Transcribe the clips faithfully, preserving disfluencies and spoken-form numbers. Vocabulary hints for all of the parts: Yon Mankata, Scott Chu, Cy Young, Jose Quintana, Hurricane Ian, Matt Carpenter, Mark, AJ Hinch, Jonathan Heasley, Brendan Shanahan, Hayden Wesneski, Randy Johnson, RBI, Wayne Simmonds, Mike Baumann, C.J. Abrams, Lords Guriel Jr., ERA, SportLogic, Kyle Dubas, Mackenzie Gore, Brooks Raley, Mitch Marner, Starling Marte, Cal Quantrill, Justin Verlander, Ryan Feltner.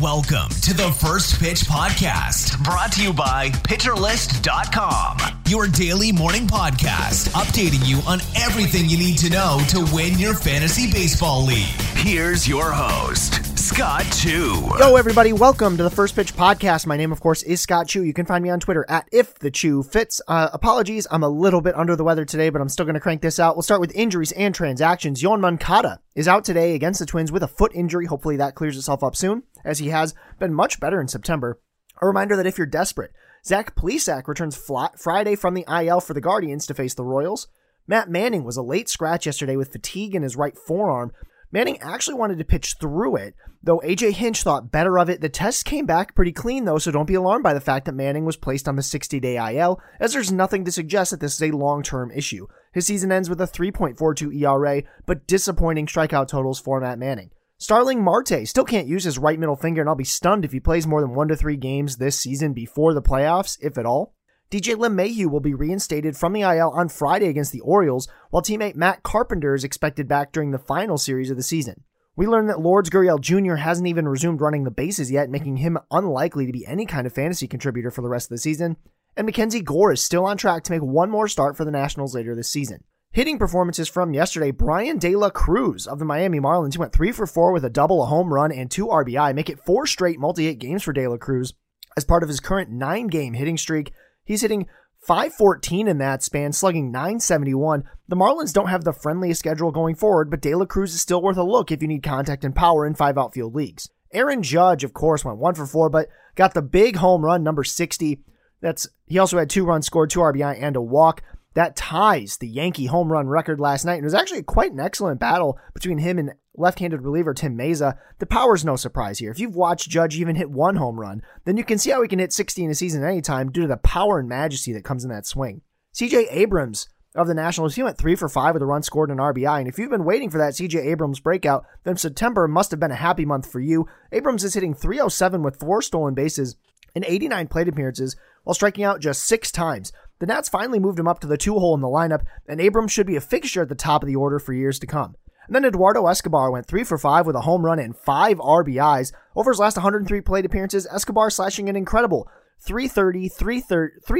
Welcome to the First Pitch Podcast, brought to you by Pitcher List dot com, your daily morning podcast, updating you on everything you need to know to win your fantasy baseball league. Here's your host, Scott Chu. Yo, everybody. Welcome to the First Pitch Podcast. My name, of course, is Scott Chu. You can find me on Twitter at IfTheChuFits. Uh, apologies. I'm a little bit under the weather today, but I'm still going to crank this out. We'll start with injuries and transactions. Yon Mankata is out today against the Twins with a foot injury. Hopefully that clears itself up soon, as he has been much better in September. A reminder that if you're desperate, Zach Plesak returns flat Friday from the I L for the Guardians to face the Royals. Matt Manning was a late scratch yesterday with fatigue in his right forearm. Manning actually wanted to pitch through it, though A J Hinch thought better of it. The test came back pretty clean, though, so don't be alarmed by the fact that Manning was placed on the sixty-day I L, as there's nothing to suggest that this is a long-term issue. His season ends with a three point four two E R A, but disappointing strikeout totals for Matt Manning. Starling Marte still can't use his right middle finger, and I'll be stunned if he plays more than one to three games this season before the playoffs, if at all. D J LeMahieu will be reinstated from the I L on Friday against the Orioles, while teammate Matt Carpenter is expected back during the final series of the season. We learned that Lords Guriel Junior hasn't even resumed running the bases yet, making him unlikely to be any kind of fantasy contributor for the rest of the season, and Mackenzie Gore is still on track to make one more start for the Nationals later this season. Hitting performances from yesterday, Brian De La Cruz of the Miami Marlins, who went three for four with a double, a home run, and two R B I, make it four straight multi-hit games for De La Cruz as part of his current nine-game hitting streak. He's hitting five fourteen in that span, slugging nine seventy-one. The Marlins don't have the friendliest schedule going forward, but De La Cruz is still worth a look if you need contact and power in five outfield leagues. Aaron Judge, of course, went one for four, but got the big home run, number sixty. That's he also had two runs scored, two R B I, and a walk. That ties the Yankee home run record last night, and it was actually quite an excellent battle between him and left-handed reliever Tim Meza. The power's no surprise here. If you've watched Judge even hit one home run, then you can see how he can hit sixty in a season at any time due to the power and majesty that comes in that swing. C J. Abrams of the Nationals, he went three for five with a run scored and an R B I, and if you've been waiting for that C J. Abrams breakout, then September must have been a happy month for you. Abrams is hitting three oh seven with four stolen bases and eighty-nine plate appearances while striking out just six times. The Nats finally moved him up to the two-hole in the lineup, and Abrams should be a fixture at the top of the order for years to come. And then Eduardo Escobar went three for five with a home run and five R B Is. Over his last one hundred three plate appearances, Escobar slashing an incredible three thirty, three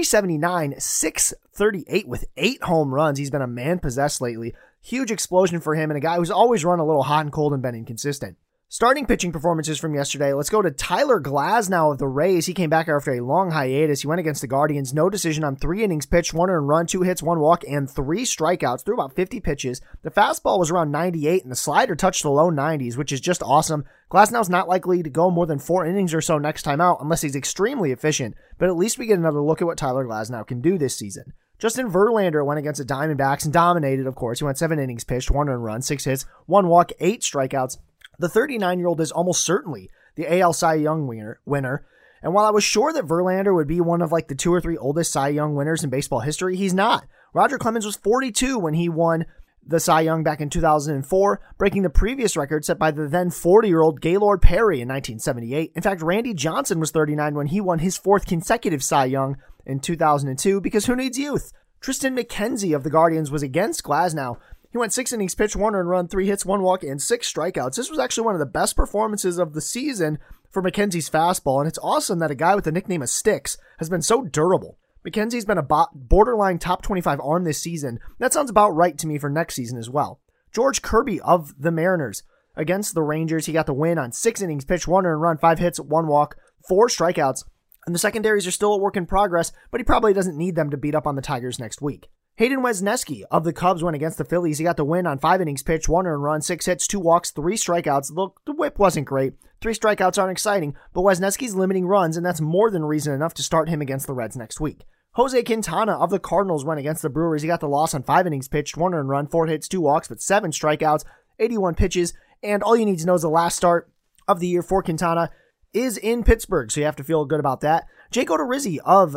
seventy-nine, six thirty-eight with eight home runs. He's been a man-possessed lately. Huge explosion for him and a guy who's always run a little hot and cold and been inconsistent. Starting pitching performances from yesterday, let's go to Tyler Glasnow of the Rays. He came back after a long hiatus. He went against the Guardians. No decision on three innings pitched, one earned run, two hits, one walk, and three strikeouts through about fifty pitches. The fastball was around ninety-eight, and the slider touched the low nineties, which is just awesome. Glasnow's not likely to go more than four innings or so next time out unless he's extremely efficient, but at least we get another look at what Tyler Glasnow can do this season. Justin Verlander went against the Diamondbacks and dominated, of course. He went seven innings pitched, one earned run, six hits, one walk, eight strikeouts. The thirty-nine-year-old is almost certainly the A L Cy Young winner, and while I was sure that Verlander would be one of like the two or three oldest Cy Young winners in baseball history, he's not. Roger Clemens was forty-two when he won the Cy Young back in two thousand four, breaking the previous record set by the then forty-year-old Gaylord Perry in nineteen seventy-eight. In fact, Randy Johnson was thirty-nine when he won his fourth consecutive Cy Young in two thousand two, because who needs youth? Tristan McKenzie of the Guardians was against Glasnow. He went six innings pitched, one earned run, three hits, one walk, and six strikeouts. This was actually one of the best performances of the season for McKenzie's fastball, and it's awesome that a guy with the nickname of Sticks has been so durable. Mackenzie's been a borderline top twenty-five arm this season. That sounds about right to me for next season as well. George Kirby of the Mariners. Against the Rangers, he got the win on six innings pitched, one earned run, five hits, one walk, four strikeouts. And the secondaries are still a work in progress, but he probably doesn't need them to beat up on the Tigers next week. Hayden Wesneski of the Cubs went against the Phillies. He got the win on five innings pitched, one earned run, six hits, two walks, three strikeouts. Look, the whip wasn't great. Three strikeouts aren't exciting, but Wesneski's limiting runs, and that's more than reason enough to start him against the Reds next week. Jose Quintana of the Cardinals went against the Brewers. He got the loss on five innings pitched, one earned run, four hits, two walks, but seven strikeouts, eighty-one pitches, and all you need to know is the last start of the year for Quintana is in Pittsburgh, so you have to feel good about that. Jake Odorizzi of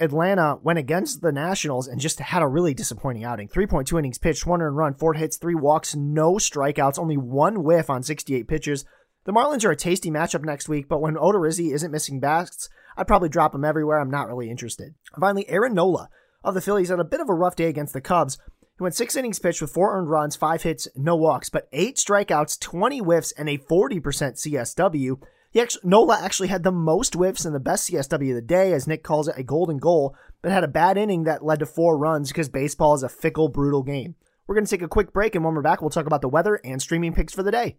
Atlanta went against the Nationals and just had a really disappointing outing. three point two innings pitched, one earned run, four hits, three walks, no strikeouts, only one whiff on sixty-eight pitches. The Marlins are a tasty matchup next week, but when Odorizzi isn't missing bats, I'd probably drop him everywhere. I'm not really interested. Finally, Aaron Nola of the Phillies had a bit of a rough day against the Cubs. He went six innings pitched with four earned runs, five hits, no walks, but eight strikeouts, twenty whiffs, and a forty percent C S W. He actually, Nola actually had the most whiffs and the best C S W of the day, as Nick calls it, a golden goal, but had a bad inning that led to four runs because baseball is a fickle, brutal game. We're going to take a quick break, and when we're back, we'll talk about the weather and streaming picks for the day.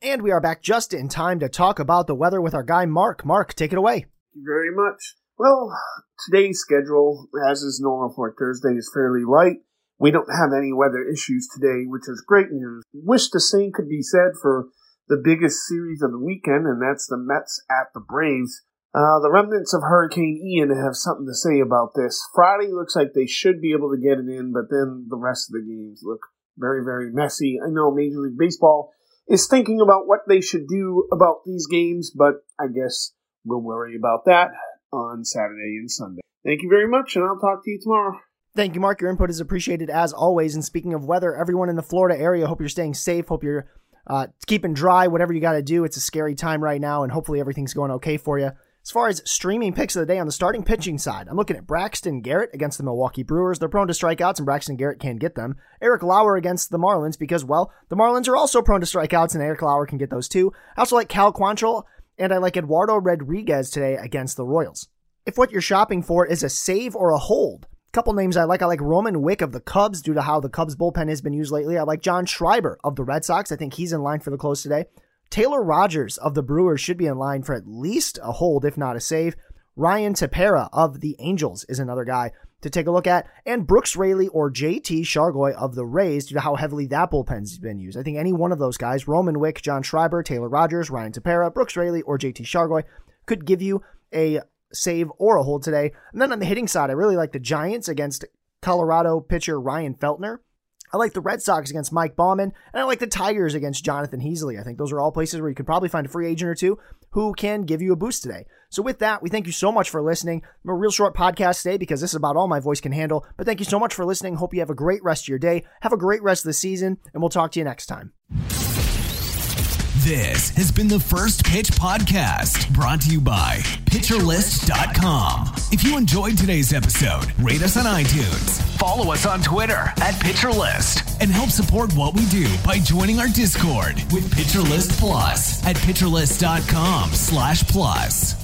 And we are back just in time to talk about the weather with our guy, Mark. Mark, take it away. Thank you very much. Well, today's schedule, as is normal for Thursday, is fairly light. We don't have any weather issues today, which is great news. Wish the same could be said for the biggest series of the weekend, and that's the Mets at the Braves. Uh, the remnants of Hurricane Ian have something to say about this. Friday looks like they should be able to get it in, but then the rest of the games look very, very messy. I know Major League Baseball is thinking about what they should do about these games, but I guess we'll worry about that on Saturday and Sunday. Thank you very much, and I'll talk to you tomorrow. Thank you, Mark. Your input is appreciated as always. And speaking of weather, everyone in the Florida area, hope you're staying safe. Hope you're uh, keeping dry, whatever you got to do. It's a scary time right now, and hopefully everything's going okay for you. As far as streaming picks of the day on the starting pitching side, I'm looking at Braxton Garrett against the Milwaukee Brewers. They're prone to strikeouts, and Braxton Garrett can get them. Eric Lauer against the Marlins because, well, the Marlins are also prone to strikeouts, and Eric Lauer can get those too. I also like Cal Quantrill, and I like Eduardo Rodriguez today against the Royals. If what you're shopping for is a save or a hold, a couple names I like. I like Roman Wick of the Cubs due to how the Cubs bullpen has been used lately. I like John Schreiber of the Red Sox. I think he's in line for the close today. Taylor Rogers of the Brewers should be in line for at least a hold, if not a save. Ryan Tepera of the Angels is another guy to take a look at. And Brooks Raley or J T Chargoy of the Rays due to how heavily that bullpen's been used. I think any one of those guys, Roman Wick, John Schreiber, Taylor Rogers, Ryan Tepera, Brooks Raley, or J T Chargoy, could give you a save or a hold today. And then on the hitting side, I really like the Giants against Colorado pitcher Ryan Feltner. I like the Red Sox against Mike Baumann, and I like the Tigers against Jonathan Heasley. I think those are all places where you could probably find a free agent or two who can give you a boost today. So with that, we thank you so much for listening. I'm a real short podcast today because this is about all my voice can handle, but thank you so much for listening. Hope you have a great rest of your day. Have a great rest of the season, and we'll talk to you next time. This has been the First Pitch Podcast, brought to you by pitcher list dot com. If you enjoyed today's episode, rate us on iTunes, follow us on Twitter at PitcherList, and help support what we do by joining our Discord with PitcherList Plus at pitcherlist.com slash plus.